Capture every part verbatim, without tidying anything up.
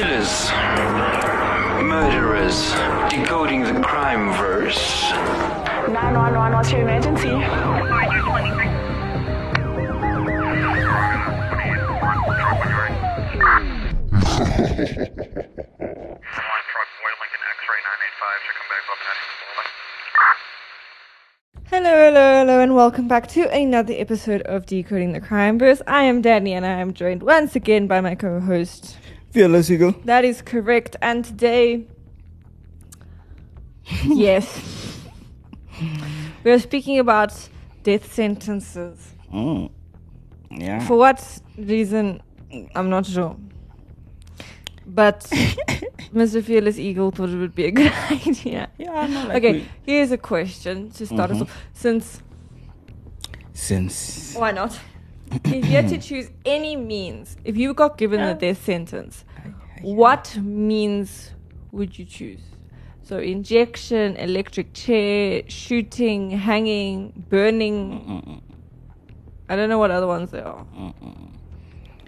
killers, murderers, decoding the crime verse. nine one one, what's your emergency? Hello, hello, hello, and welcome back to another episode of Decoding the Crime Verse. I am Danny, and I am joined once again by my co-host, Fearless Eagle. That is correct. And today, yes, we are speaking about death sentences. Mm. Yeah. For what reason, I'm not sure. But Mister Fearless Eagle thought it would be a good idea. Yeah, not like okay, we... here's a question to start mm-hmm. us off. Since... Since... Why not? If you had to choose any means, if you got given yeah. the death sentence, okay, yeah. what means would you choose? So injection, electric chair, shooting, hanging, burning. Mm-mm. I don't know what other ones there are. Mm-mm.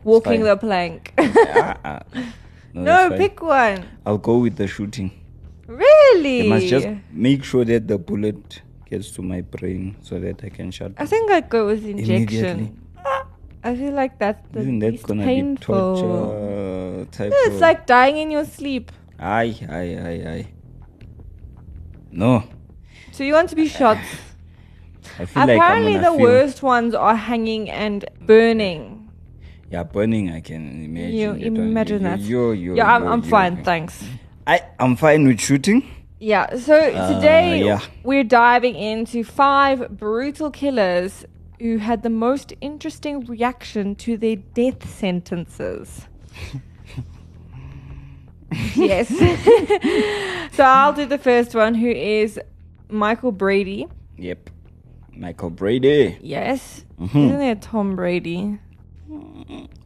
Walking the plank. uh-uh. No, no pick one. I'll go with the shooting. Really? I must just make sure that the bullet gets to my brain so that I can shut I think I'd go with injection. Ah, I feel like that's the Isn't that least gonna painful. Be torture type no, it's of like dying in your sleep. Aye, aye, aye, aye. No. So you want to be shot? I feel Apparently like I'm the feel worst ones are hanging and burning. Yeah, burning, I can imagine. You imagine that. Yo, yo, yo, yeah, I'm, yo, I'm yo, fine, yo. Thanks. I, I'm fine with shooting. Yeah, so uh, today yeah. we're diving into five brutal killers who had the most interesting reaction to their death sentences. Yes. So I'll do the first one, who is Michael Brady. Yep. Michael Brady. Yes. Mm-hmm. Isn't there Tom Brady?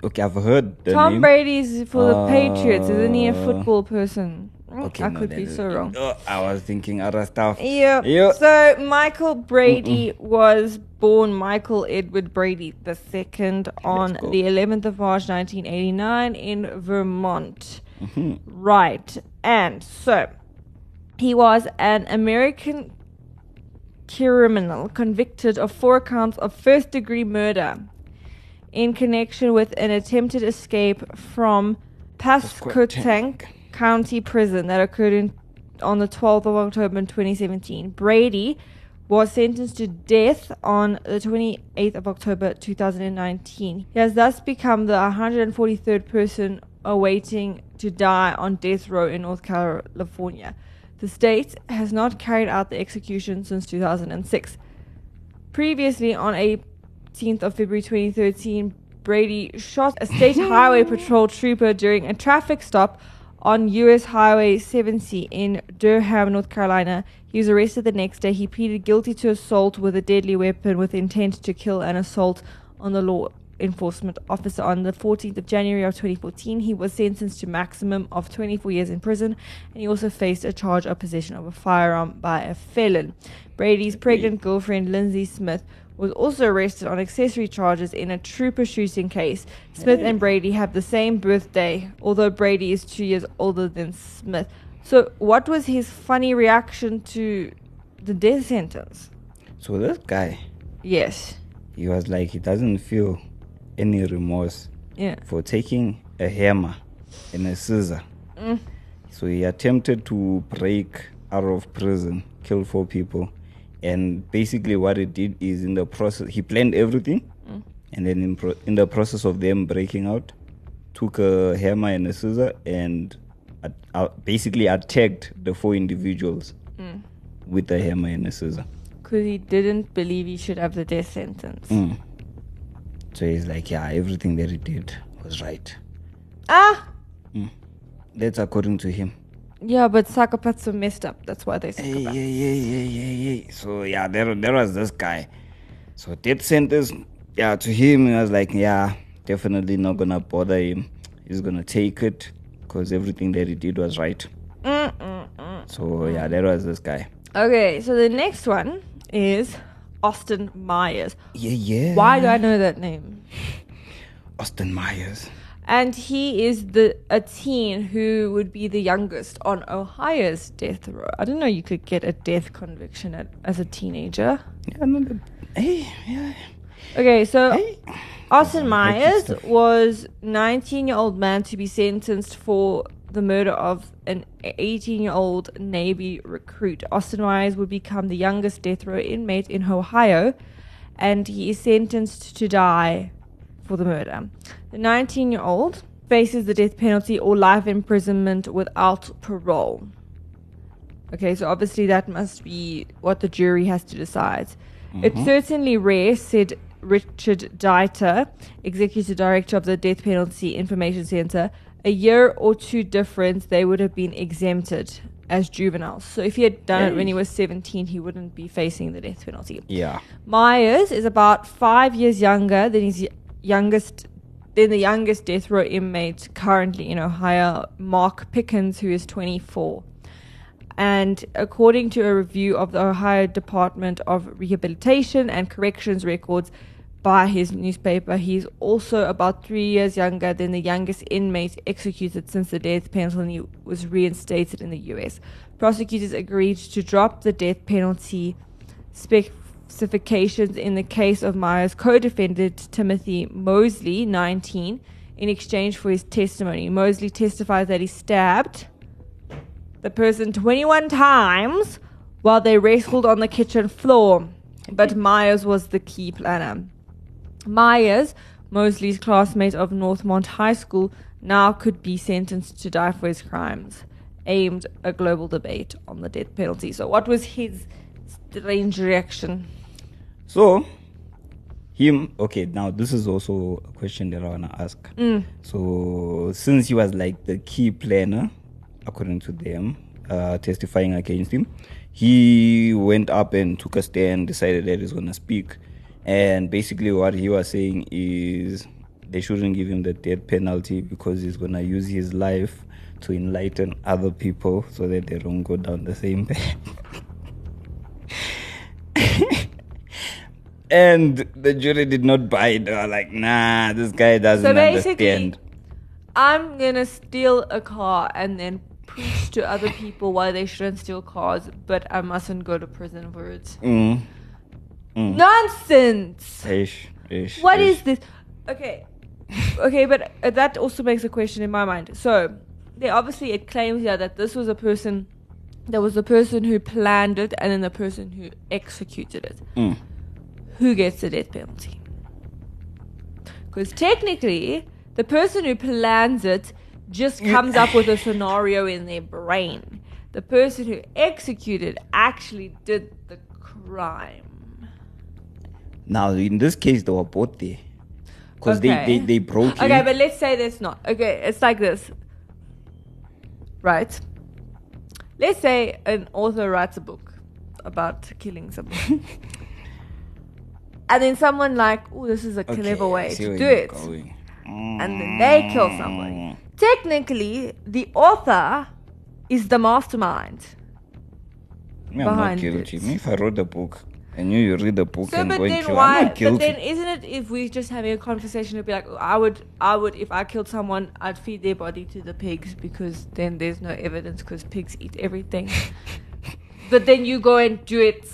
Okay, I've heard the Tom name. Brady's for uh, the Patriots. Isn't he a football person? Okay, I no, could be so wrong. Oh, I was thinking other stuff. Yeah. Yep. So Michael Brady Mm-mm. was born Michael Edward Brady the second on the eleventh of March, nineteen eighty-nine, in Vermont. Mm-hmm. Right, and so he was an American criminal convicted of four counts of first-degree murder in connection with an attempted escape from Pasquotank County Prison that occurred in, on the twelfth of October in twenty seventeen. Brady was sentenced to death on the twenty-eighth of October two thousand nineteen. He has thus become the one hundred forty-third person awaiting to die on death row in North California. The state has not carried out the execution since two thousand six. Previously, on a eighteenth of February twenty thirteen, Brady shot a state highway patrol trooper during a traffic stop on U S Highway seventy in Durham, North Carolina. He was arrested the next day. He pleaded guilty to assault with a deadly weapon with intent to kill and assault on the law enforcement officer. On the fourteenth of January of twenty fourteen, he was sentenced to maximum of twenty-four years in prison, and he also faced a charge of possession of a firearm by a felon. Brady's pregnant girlfriend, Lindsay Smith, was also arrested on accessory charges in a trooper shooting case. Smith and Brady have the same birthday, although Brady is two years older than Smith. So what was his funny reaction to the death sentence? So this guy, yes, he was like, he doesn't feel any remorse yeah. for taking a hammer and a scissor. Mm. So he attempted to break out of prison, kill four people. And basically what it did is, in the process, he planned everything. Mm. And then in, pro- in the process of them breaking out, took a hammer and a scissor and at- uh, basically attacked the four individuals mm. with a hammer and a scissor. Because he didn't believe he should have the death sentence. Mm. So he's like, yeah, everything that he did was right. Ah! Mm. That's according to him. Yeah, but psychopaths are messed up. That's why they're psychopaths. Hey, yeah, yeah, yeah, yeah, yeah. So, yeah, there, there was this guy. So, death sentence, yeah, to him, I was like, yeah, definitely not going to bother him. He's going to take it because everything that he did was right. Mm, mm, mm. So, yeah, there was this guy. Okay, so the next one is Austin Myers. Yeah, yeah. Why do I know that name? Austin Myers. And he is the a teen who would be the youngest on Ohio's death row. I didn't know you could get a death conviction at, as a teenager. Yeah, I remember. Hey, yeah. Okay, so hey. Austin Myers was a nineteen-year-old man to be sentenced for the murder of an eighteen-year-old Navy recruit. Austin Myers would become the youngest death row inmate in Ohio, and he is sentenced to die for the murder. The nineteen-year-old faces the death penalty or life imprisonment without parole. Okay, so obviously that must be what the jury has to decide. Mm-hmm. It's certainly rare, said Richard Deiter, executive director of the Death Penalty Information Center. A year or two difference, they would have been exempted as juveniles. So if he had done it when he was seventeen, he wouldn't be facing the death penalty. Yeah. Myers is about five years younger than his youngest, than the youngest death row inmate currently in Ohio, Mark Pickens, who is twenty-four. And according to a review of the Ohio Department of Rehabilitation and Corrections records by his newspaper, he's also about three years younger than the youngest inmate executed since the death penalty was reinstated in the U S. Prosecutors agreed to drop the death penalty specifications in the case of Myers' co-defendant Timothy Mosley, nineteen, in exchange for his testimony. Mosley testified that he stabbed the person twenty-one times while they wrestled on the kitchen floor, but Myers was the key planner. Myers, Mosley's classmate of Northmont High School, now could be sentenced to die for his crimes, aimed a global debate on the death penalty. So what was his strange reaction? So, him, okay, now this is also a question that I want to ask. Mm. So, since he was like the key planner, according to them, uh, testifying against him, he went up and took a stand, decided that he's going to speak. And basically what he was saying is they shouldn't give him the death penalty because he's going to use his life to enlighten other people so that they don't go down the same path. And the jury did not buy it. They were like, nah, this guy doesn't so understand. I'm going to steal a car and then preach to other people why they shouldn't steal cars, but I mustn't go to prison for it. Mm. Mm. Nonsense! Ish, ish, what ish. is this? Okay, okay, but uh, that also makes a question in my mind. So, they obviously, it claims here that this was a person, there was the person who planned it and then the person who executed it. Mm. Who gets the death penalty? Because technically, the person who plans it just comes up with a scenario in their brain. The person who executed actually did the crime. Now, in this case, they were both there. Because okay. they, they, they broke it. Okay, in. But let's say that's not. Okay, it's like this. Right? Let's say an author writes a book about killing someone. And then someone like, oh, this is a okay, clever way to do it. Going. And then they kill someone. Technically, the author is the mastermind. I'm not guilty. If I wrote the book and you, you read the book so, and go and kill, why, I'm not guilty. But then isn't it if we're just having a conversation, it'd be like, I would, I would, if I killed someone, I'd feed their body to the pigs because then there's no evidence because pigs eat everything. But then you go and do it.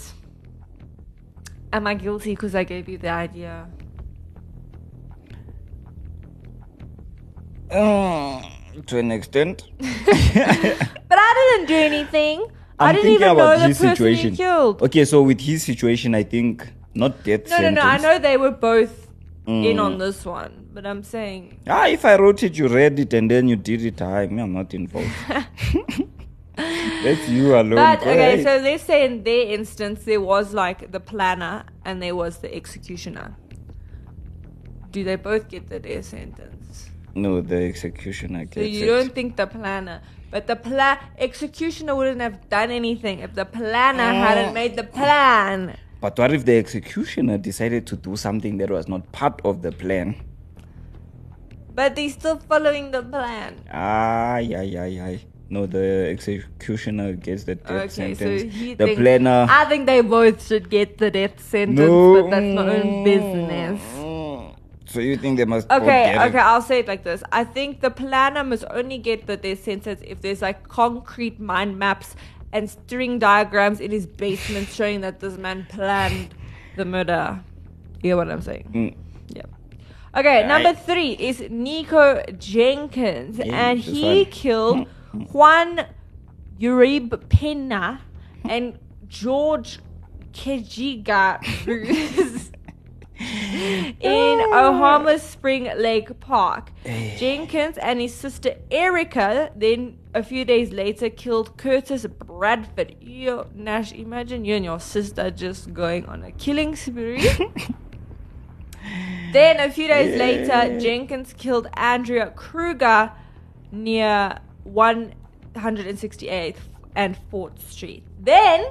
Am I guilty because I gave you the idea? Uh, to an extent. But I didn't do anything. I'm I didn't even about know the person situation. He killed. Okay, so with his situation, I think not death no, sentence. No, no, no. I know they were both mm. in on this one, but I'm saying... Ah, if I wrote it, you read it, and then you did it, I, I'm not involved. That's you alone. But, okay, right. So let's say in their instance, there was like the planner and there was the executioner. Do they both get the death sentence? No, the executioner gets. So you it. Don't think the planner, but the pla- executioner wouldn't have done anything if the planner uh, hadn't made the plan. But what if the executioner decided to do something that was not part of the plan? But they're still following the plan. Ah, yeah, yeah, yeah. No, the executioner gets the death okay, sentence. So he the thinks, planner. I think they both should get the death sentence, no, but that's my own business. So you think they must... Okay, okay, it? I'll say it like this. I think the planner must only get that there's census if there's like concrete mind maps and string diagrams in his basement showing that this man planned the murder. You know what I'm saying? Mm. Yeah. Okay, right. Number three is Nico Jenkins. Yeah, and he killed Juan Uribe Pena and George Kejiga in Ohama Spring Lake Park. Jenkins and his sister Erica then a few days later killed Curtis Bradford. Yo, Nash, imagine you and your sister just going on a killing spree. Then a few days yeah. later, Jenkins killed Andrea Kruger near one sixty-eighth and fourth Street. Then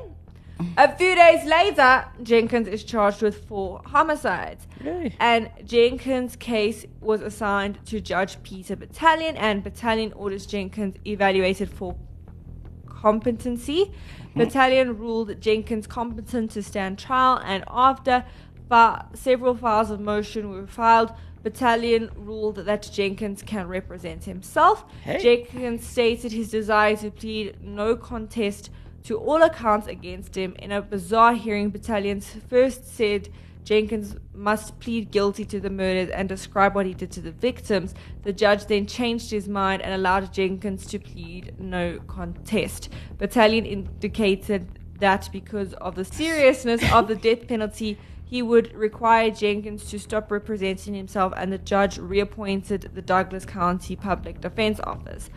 a few days later, Jenkins is charged with four homicides. Really? And Jenkins' case was assigned to Judge Peter Battalion, and Battalion orders Jenkins evaluated for competency. Battalion ruled Jenkins competent to stand trial, and after fi- several files of motion were filed, Battalion ruled that Jenkins can represent himself. Hey. Jenkins stated his desire to plead no contest to all accounts against him. In a bizarre hearing, Battalion first said Jenkins must plead guilty to the murders and describe what he did to the victims. The judge then changed his mind and allowed Jenkins to plead no contest. Battalion indicated that because of the seriousness of the death penalty, he would require Jenkins to stop representing himself, and the judge reappointed the Douglas County Public Defense Office.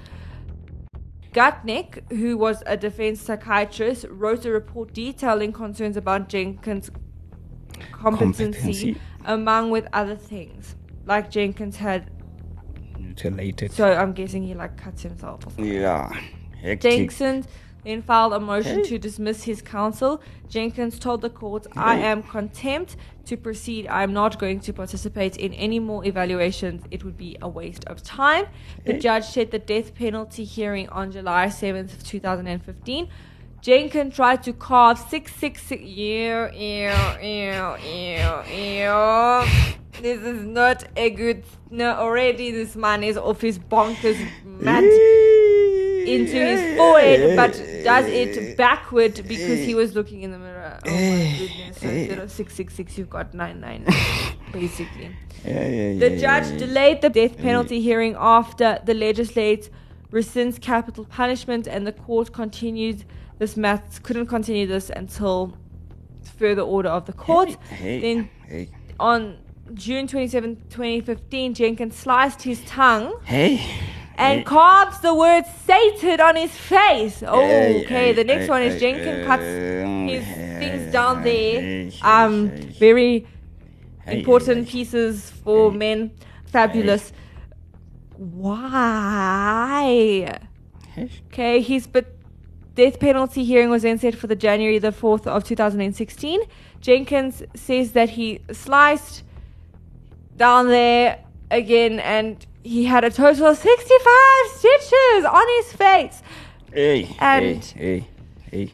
Gutnik, who was a defense psychiatrist, wrote a report detailing concerns about Jenkins' competency, competency. among with other things. Like Jenkins had mutilated. So I'm guessing he like cuts himself or something. Yeah. Hectic. Jenkins then filed a motion hey. to dismiss his counsel. Jenkins told the court, I am contempt to proceed. I am not going to participate in any more evaluations. It would be a waste of time. The hey. judge set the death penalty hearing on July seventh, two thousand fifteen. Jenkins tried to carve six six six. Ew, ew, ew, ew, ew. This is not a good... No, already this man is off his bonkers mat. Into his forehead, but does it backward because he was looking in the mirror. Oh my goodness. So instead of six six six, you've got nine nine nine, basically. Yeah, yeah, the yeah, judge yeah, delayed the death penalty yeah. hearing after the legislature rescinds capital punishment, and the court continued this math, couldn't continue this until further order of the court. Hey, hey, then hey. on June twenty-seventh, twenty fifteen, Jenkins sliced his tongue. Hey. And carves the word Satan on his face. Oh, okay, the next one is Jenkins cuts his things down there. Um, very important pieces for men. Fabulous. Why? Okay, his death penalty hearing was then set for the January the fourth of two thousand sixteen. Jenkins says that he sliced down there again, and he had a total of sixty-five stitches on his face. Hey, and hey, hey, hey.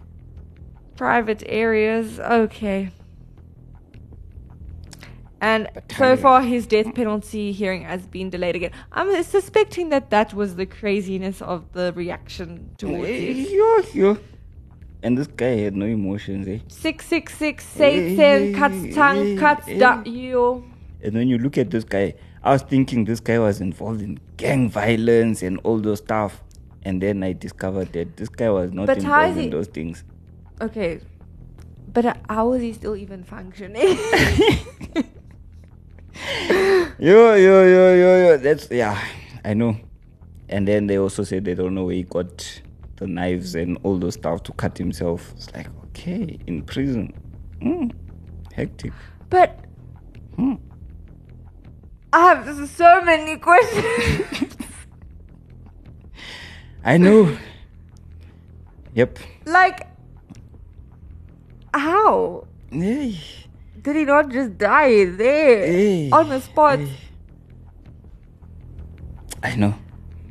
Private areas, okay. And so far, his death penalty hearing has been delayed again. I'm suspecting that that was the craziness of the reaction towards it. And this guy had no emotions, eh? six six six, Satan, cuts tongue, cuts down. And when you look at this guy, I was thinking this guy was involved in gang violence and all those stuff. And then I discovered that this guy was not but involved in he... those things. Okay. But how is he still even functioning? yo, yo, yo, yo, yo. That's, yeah, I know. And then they also said they don't know where he got the knives and all those stuff to cut himself. It's like, okay, in prison. Mm, hectic. But... Mm. I have so many questions. I know. Yep. Like, how? Hey. Did he not just die there hey. on the spot? Hey. I know.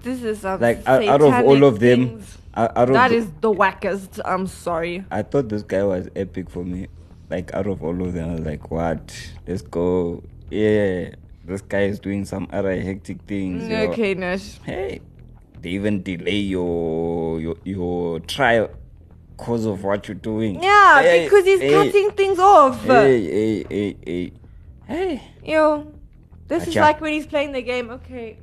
This is some like out of all of them, out of that is the wackest. I'm sorry. I thought this guy was epic for me. Like out of all of them, I was like, what? Let's go. Yeah. this guy is doing some other hectic things. Okay, Nash. Hey, they even delay your your your trial because of what you're doing. Yeah, hey, because he's hey, cutting hey, things off. Hey, hey, hey, hey. Hey. Yo, this Achha. is like when he's playing the game. Okay.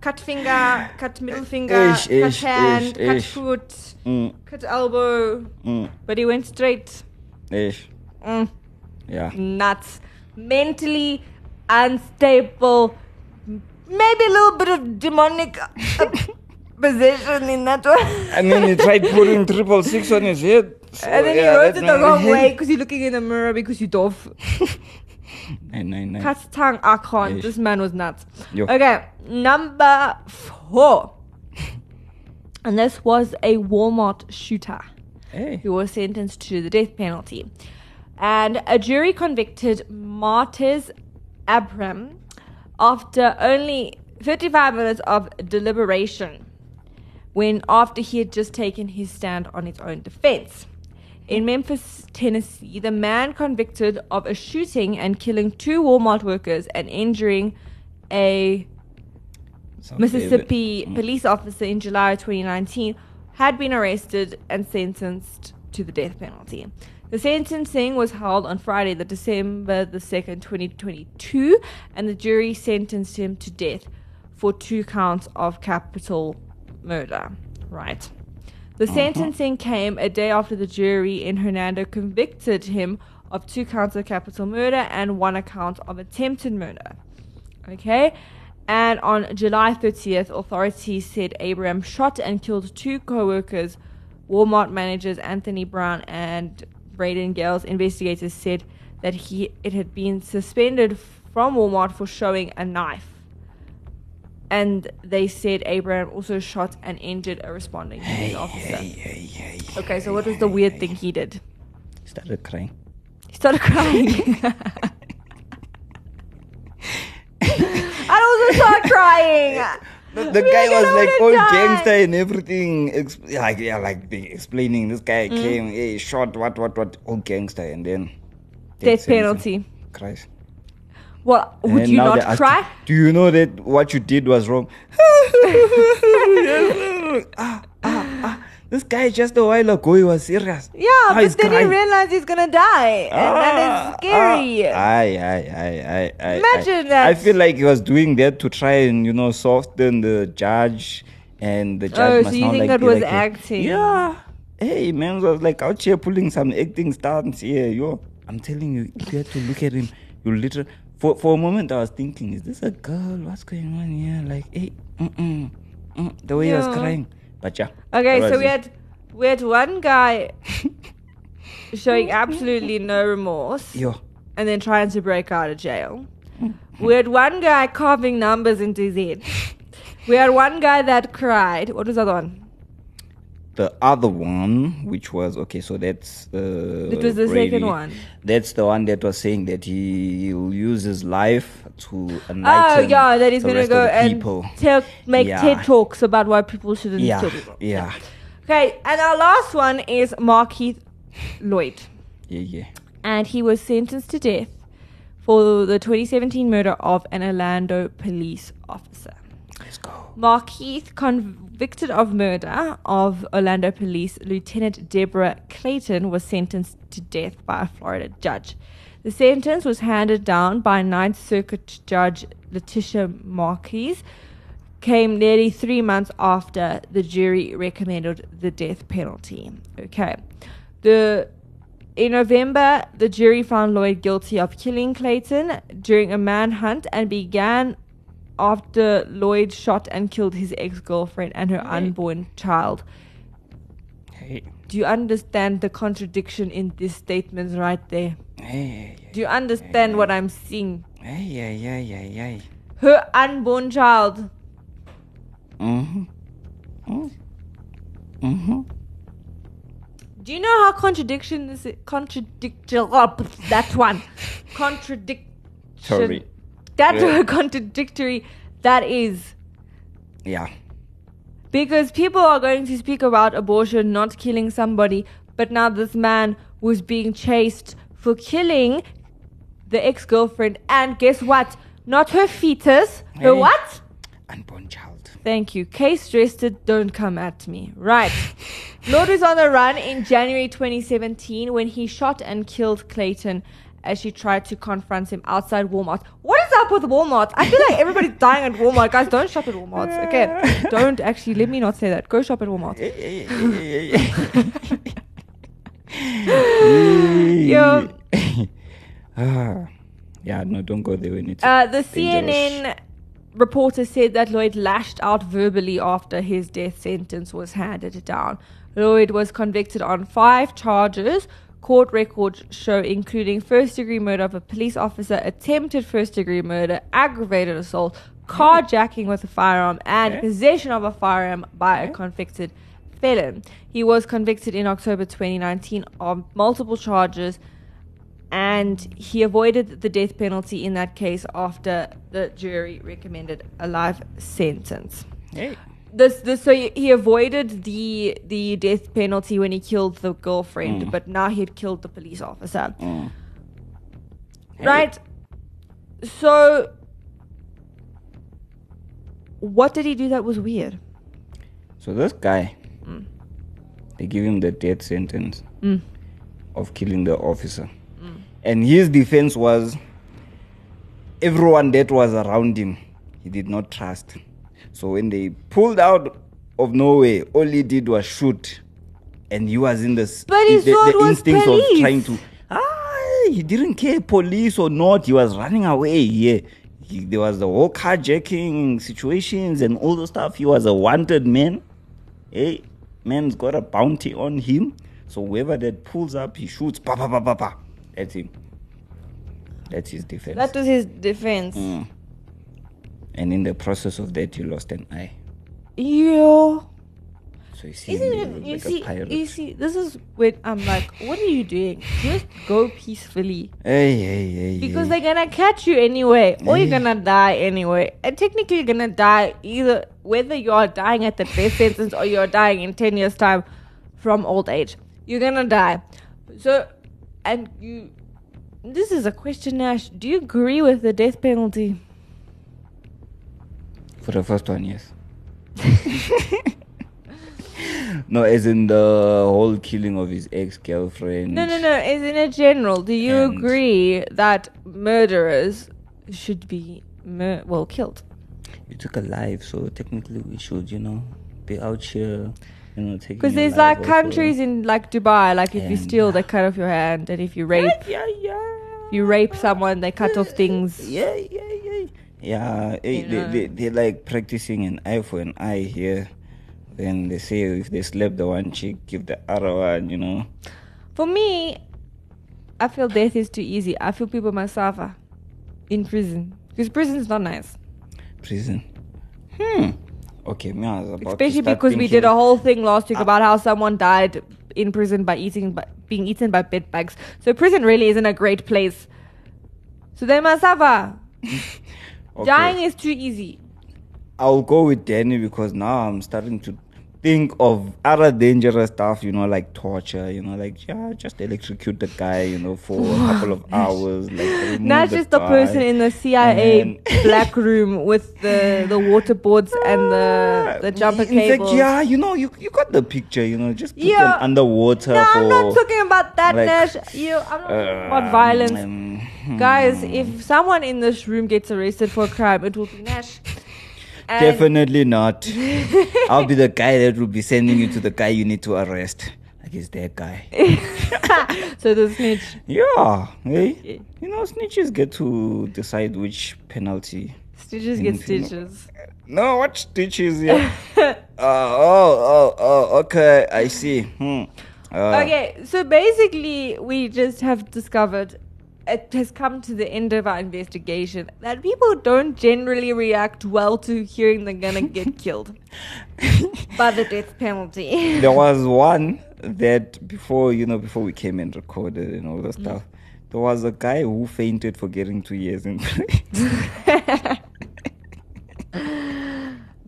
Cut finger, cut middle finger, ish, cut ish, hand, ish, cut ish. foot, mm. cut elbow. Mm. But he went straight. Ish. Mm. Yeah. Nuts. Mentally unstable. Maybe a little bit of demonic possession in that one. And then he tried putting triple six on his head. So and then yeah, he wrote it the wrong way because you're looking in the mirror because you're doof. Nine, nine, nine. Cat's tongue, I can't. Ish. This man was nuts. Yo. Okay, number four. And this was a Walmart shooter hey. who was sentenced to the death penalty. And a jury convicted Martyrs Abram after only thirty-five minutes of deliberation, when after he had just taken his stand on his own defense. In Memphis, Tennessee, the man convicted of a shooting and killing two Walmart workers and injuring a South Mississippi David. police officer in July twenty nineteen had been arrested and sentenced to the death penalty. The sentencing was held on Friday, the December the second, twenty twenty-two, and the jury sentenced him to death for two counts of capital murder. Right. The sentencing came a day after the jury in Hernando convicted him of two counts of capital murder and one account of attempted murder. Okay? And on July thirtieth, authorities said Abraham shot and killed two co-workers. Walmart managers Anthony Brown and Braden Gales. Investigators said that he it had been suspended from Walmart for showing a knife. And they said Abraham also shot and injured a responding police hey, officer. Hey, hey, hey, hey, okay, so what was the weird hey, thing he did? He started crying. He started crying. I also started crying. The, the guy was like all gangster and everything. Exp- like, yeah, like explaining this guy mm. came, hey, shot, what, what, what, all gangster. And then death penalty. Christ. Well, would you not cry? Do you know that what you did was wrong? ah, ah, ah. This guy just a while ago, he was serious. Yeah, ah, but then crying. He realized he's going to die. Ah, and that is scary. Ah, aye, aye, aye, aye, Imagine aye. that. I feel like he was doing that to try and, you know, soften the judge. And the judge oh, must so not like... Oh, so you think that was like acting? A, yeah. Hey, man was like out here pulling some acting stunts here. Yo, I'm telling you, if you had to look at him, you literally... For for a moment, I was thinking, is this a girl? What's going on here? Like, hey, mm-mm, mm, the way yeah. he was crying. But yeah. Okay, so we it. had we had one guy showing absolutely no remorse Yo. and then trying to break out of jail. We had one guy carving numbers into his head. We had one guy that cried. What was the other one? The other one, which was, okay, so that's... Uh, it was the Brady. second one. That's the one that was saying that he, he'll use his life to enlighten Oh, yeah, that he's going to go and tell, make yeah. TED Talks about why people shouldn't yeah. kill people. Yeah, okay, and our last one is Mark Heath Lloyd. Yeah, yeah. And he was sentenced to death for the twenty seventeen murder of an Orlando police officer. Let's go. Mark Heath, convicted of murder of Orlando Police Lieutenant Deborah Clayton, was sentenced to death by a Florida judge. The sentence was handed down by Ninth Circuit Judge Letitia Marquise, came nearly three months after the jury recommended the death penalty. Okay. The In November, the jury found Lloyd guilty of killing Clayton during a manhunt and began... after Lloyd shot and killed his ex-girlfriend and her hey. unborn child. Hey. Do you understand the contradiction in these statements right there? Hey, yeah, Do you understand yeah, what yeah. I'm seeing? Hey, yeah, yeah, yeah, yeah. Her unborn child. Mm-hmm. Mm-hmm. Do you know how contradiction this is? Contradiction. Oh, that one. Contradiction. Sorry. That's yeah. contradictory that is. Yeah. Because people are going to speak about abortion, not killing somebody, but now this man was being chased for killing the ex-girlfriend. And guess what? Not her fetus. Hey. Her what? Unborn child. Thank you. Case dressed it, don't come at me. Right. Lord was on the run in January twenty seventeen when he shot and killed Clayton as she tried to confront him outside Walmart. What is up with Walmart? I feel like everybody's dying at Walmart. Guys, don't shop at Walmart. Okay. Don't actually. Let me not say that. Go shop at Walmart. Yo. Ah. Yeah, no, don't go there when it's uh, the dangerous. C N N reporter said that Lloyd lashed out verbally after his death sentence was handed down. Lloyd was convicted on five charges. Court records show including first-degree murder of a police officer, attempted first-degree murder, aggravated assault, carjacking with a firearm, and okay. possession of a firearm by okay. a convicted felon. He was convicted in October twenty nineteen of multiple charges, and he avoided the death penalty in that case after the jury recommended a life sentence. Hey. This, this, so he avoided the the death penalty when he killed the girlfriend, mm. but now he had killed the police officer. Mm. Hey. Right? So, what did he do that was weird? So this guy, mm. they give him the death sentence mm. of killing the officer. And his defense was, everyone that was around him, he did not trust. So when they pulled out of nowhere, all he did was shoot. And he was in the, the, the, the instincts of trying to... Ah, he didn't care, police or not. He was running away. Yeah, he, there was the whole carjacking situations and all the stuff. He was a wanted man. Hey, man's got a bounty on him. So whoever that pulls up, he shoots. Pa, pa, pa, pa, pa. That's him. That's his defense. That was his defense. Mm. And in the process of that, you lost an eye. Yo. So you see, Isn't it, you, like see you see, this is when I'm like, what are you doing? Just go peacefully. Hey, hey, hey. Because hey. they're going to catch you anyway, or hey. you're going to die anyway. And technically, you're going to die either, whether you're dying at the death sentence or you're dying in ten years' time from old age. You're going to die. So... And you, this is a question, Nash. Do you agree with the death penalty? For the first one, yes. No, as in the whole killing of his ex-girlfriend. No, no, no. As in a general, do you agree that murderers should be, mur- well, killed? You took a life, so technically we should, you know, be out here... Because there's like countries also. in like Dubai, like if and you steal, they cut off your hand, and if you rape, yeah, yeah, yeah. you rape someone, they cut yeah, off things. Yeah, yeah, yeah. Yeah, they, they they like practicing an eye for an eye here. Then they say if they slap the one cheek, give the other one. You know. For me, I feel death is too easy. I feel people must suffer in prison because prison is not nice. Prison. Hmm. Okay, me I was about Especially to start because thinking. we did a whole thing last week uh, about how someone died in prison by eating, by being eaten by bed bugs. So prison really isn't a great place. So they must suffer. Okay. Dying is too easy. I'll go with Danny because now I'm starting to think of other dangerous stuff, you know, like torture, you know, like, yeah, just electrocute the guy, you know, for a couple of hours. Like, not just the, the person in the C I A black room with the, the water boards and the, the jumper cables. Like, yeah, you know, you you got the picture, you know, just put yeah. them underwater. No, for, I'm not talking about that, like, Nash. You, I'm not uh, talking about violence. Um, hmm. Guys, if someone in this room gets arrested for a crime, it will be Nash. And definitely not. I'll be the guy that will be sending you to the guy you need to arrest. Like, it's that guy. So the snitch. Yeah. Hey, yeah. You know, snitches get to decide which penalty. Snitches get stitches. No, what stitches? Yeah. uh, oh, oh, oh, okay. I see. Hmm. Uh, okay, so basically we just have discovered... It has come to the end of our investigation that people don't generally react well to hearing they're going to get killed by the death penalty. There was one that before, you know, before we came and recorded and all the stuff, mm. there was a guy who fainted for getting two years in prison.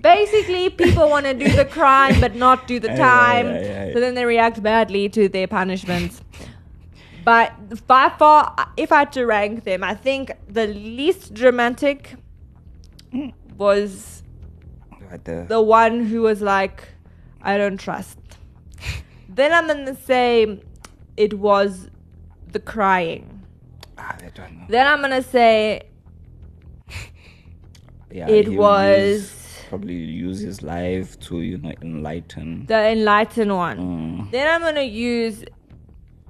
Basically, people want to do the crime but not do the time. Yeah, yeah, yeah, yeah. So then they react badly to their punishments. But by far, if I had to rank them, I think the least dramatic was right there. The one who was like, I don't trust. Then I'm going to say it was the crying. Ah, that one. Then I'm going to say yeah, it was... Use, probably use his life to, you know, enlighten. The enlighten one. Mm. Then I'm going to use...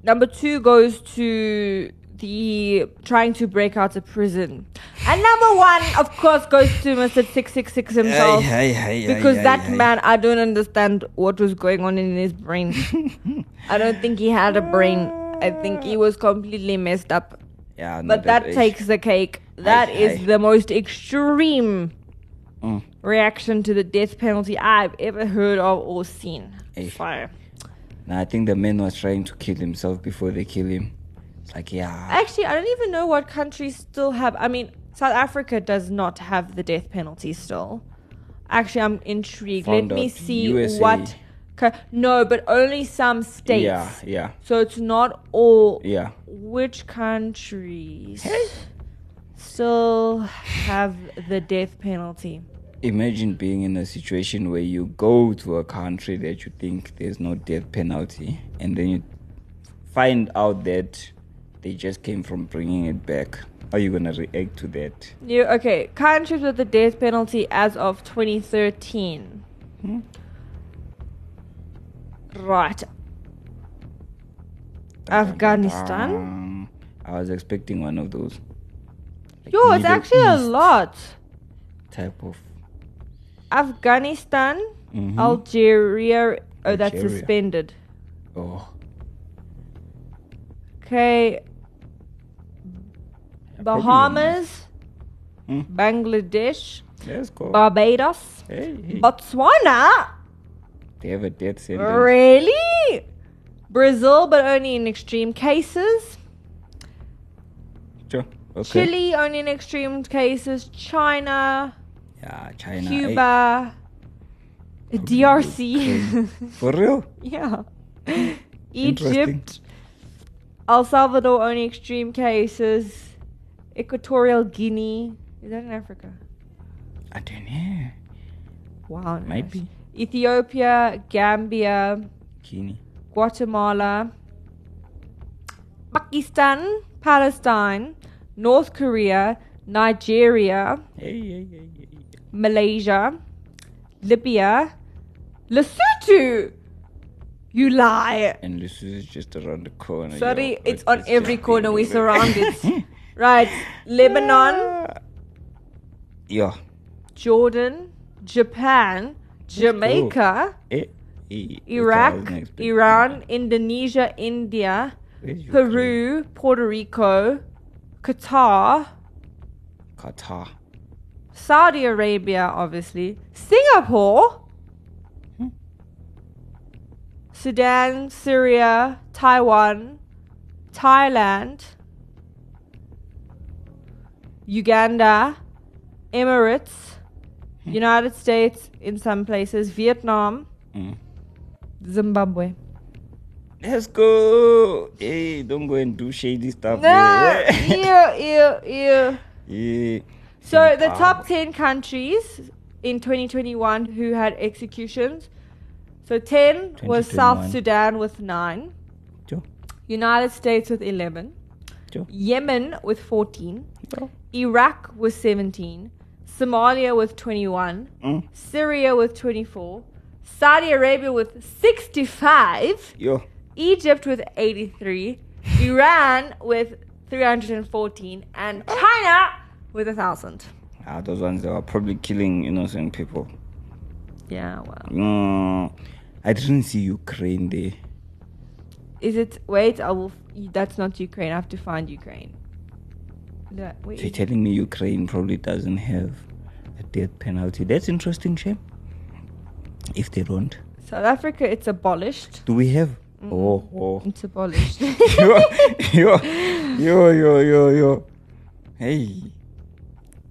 Number two goes to the trying to break out of prison. And number one, of course, goes to Mister six six six himself. Aye, aye, aye, because aye, that aye, man, I don't understand what was going on in his brain. I don't think he had a brain. I think he was completely messed up. Yeah, but that, that takes the cake. That aye, is aye. the most extreme mm. reaction to the death penalty I've ever heard of or seen. Fire. Now, I think the man was trying to kill himself before they kill him. It's like, yeah. Actually, I don't even know what countries still have. I mean, South Africa does not have the death penalty still. Actually, I'm intrigued. Found Let me see U S A. What. Co- no, but only some states. Yeah, yeah. So it's not all. Yeah. Which countries still have the death penalty? Imagine being in a situation where you go to a country that you think there's no death penalty, and then you find out that they just came from bringing it back. How are you going to react to that? You, okay, countries with the death penalty as of twenty thirteen. Hmm? Right. Afghanistan? I was expecting one of those. Like Yo, it's Middle actually East a lot. Type of... Afghanistan, mm-hmm. Algeria. Oh, Algeria. That's suspended. Oh. Okay. Bahamas, mm. Bangladesh, Let's go. Barbados, hey, hey. Botswana. They have a death sentence. Really? Brazil, but only in extreme cases. Sure. Okay. Chile, only in extreme cases. China. Yeah, China. Cuba. I, D R C. For real? Yeah. Egypt. El Salvador, only extreme cases. Equatorial Guinea. Is that in Africa? I don't know. Wow. Nice. Might be. Ethiopia, Gambia. Guinea. Guatemala. Pakistan. Palestine. North Korea. Nigeria. Hey, hey, hey, hey. Malaysia, Libya, Lesotho. You lie. And Lesotho is just around the corner. Sorry, yeah, it's on every corner. We surround it. Right. Lebanon. Yeah. Jordan, Japan, Jamaica, eh, eh, Iraq, Iran, that. Indonesia, India, Peru, kid? Puerto Rico, Qatar. Qatar. Saudi Arabia, obviously. Singapore. Hmm. Sudan, Syria, Taiwan, Thailand, Uganda, Emirates, hmm. United States in some places, Vietnam, hmm. Zimbabwe. Let's go. Hey, don't go and do shady stuff. No. Ew, ew, ew. Yeah. So the top ten countries in twenty twenty-one who had executions. So ten was South Sudan with nine. Two. United States with eleven. Two. Yemen with fourteen. Two. Iraq with seventeen. Somalia with twenty-one. Mm. Syria with twenty-four. Saudi Arabia with sixty-five. Yo. Egypt with eighty-three. Iran with three hundred fourteen. And China... with a thousand. Ah, those ones that were probably killing innocent people. Yeah, well. Mm, I didn't see Ukraine there. Is it... Wait, I will... F- that's not Ukraine. I have to find Ukraine. That, wait. So you're telling me Ukraine probably doesn't have a death penalty. That's interesting, Shem. If they don't. South Africa, it's abolished. Do we have... Mm-mm. Oh, oh. It's abolished. yo, yo, yo, yo, yo, yo. Hey...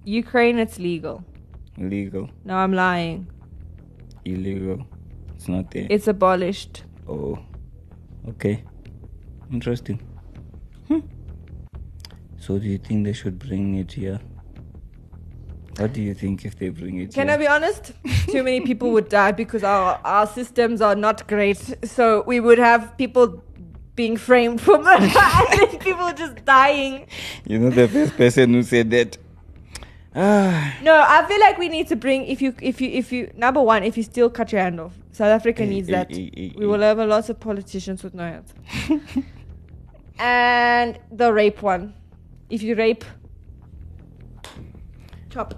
Ukraine, it's legal. Legal. No, I'm lying. Illegal. It's not there. It's abolished. Oh. Okay. Interesting. So do you think they should bring it here? What do you think if they bring it Can here? I be honest? Too many people would die because our, our systems are not great. So we would have people being framed for murder and people just dying. You're not the first person who said that. No, I feel like we need to bring, if you, if you, if you, number one, if you still cut your hand off, South Africa needs that. We will have a lot of politicians with no hands. And the rape one. If you rape, chop.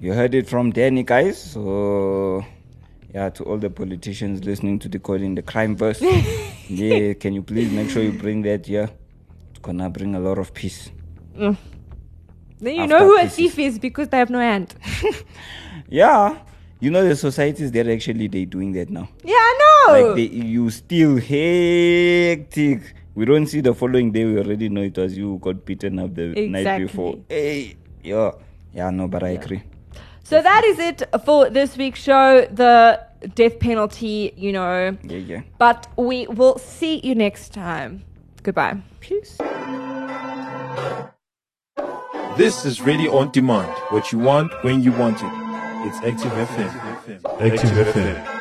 You heard it from Danny, guys. So, yeah, to all the politicians listening to Decoding the Crime Verse, yeah, can you please make sure you bring that here? It's gonna bring a lot of peace. Mm. Then you After know who pieces. a thief is because they have no hand. Yeah. You know the societies, they're actually they doing that now. Yeah, I know. Like they, you still hectic. We don't see the following day. We already know it was you who got beaten up the exactly. night before. Hey, yeah. Yeah, no, but I yeah. agree. So That's that nice. is it for this week's show. The death penalty, you know. Yeah, yeah. But we will see you next time. Goodbye. Peace. This is Radio On Demand. What you want, when you want it. It's Active F M. Active F M.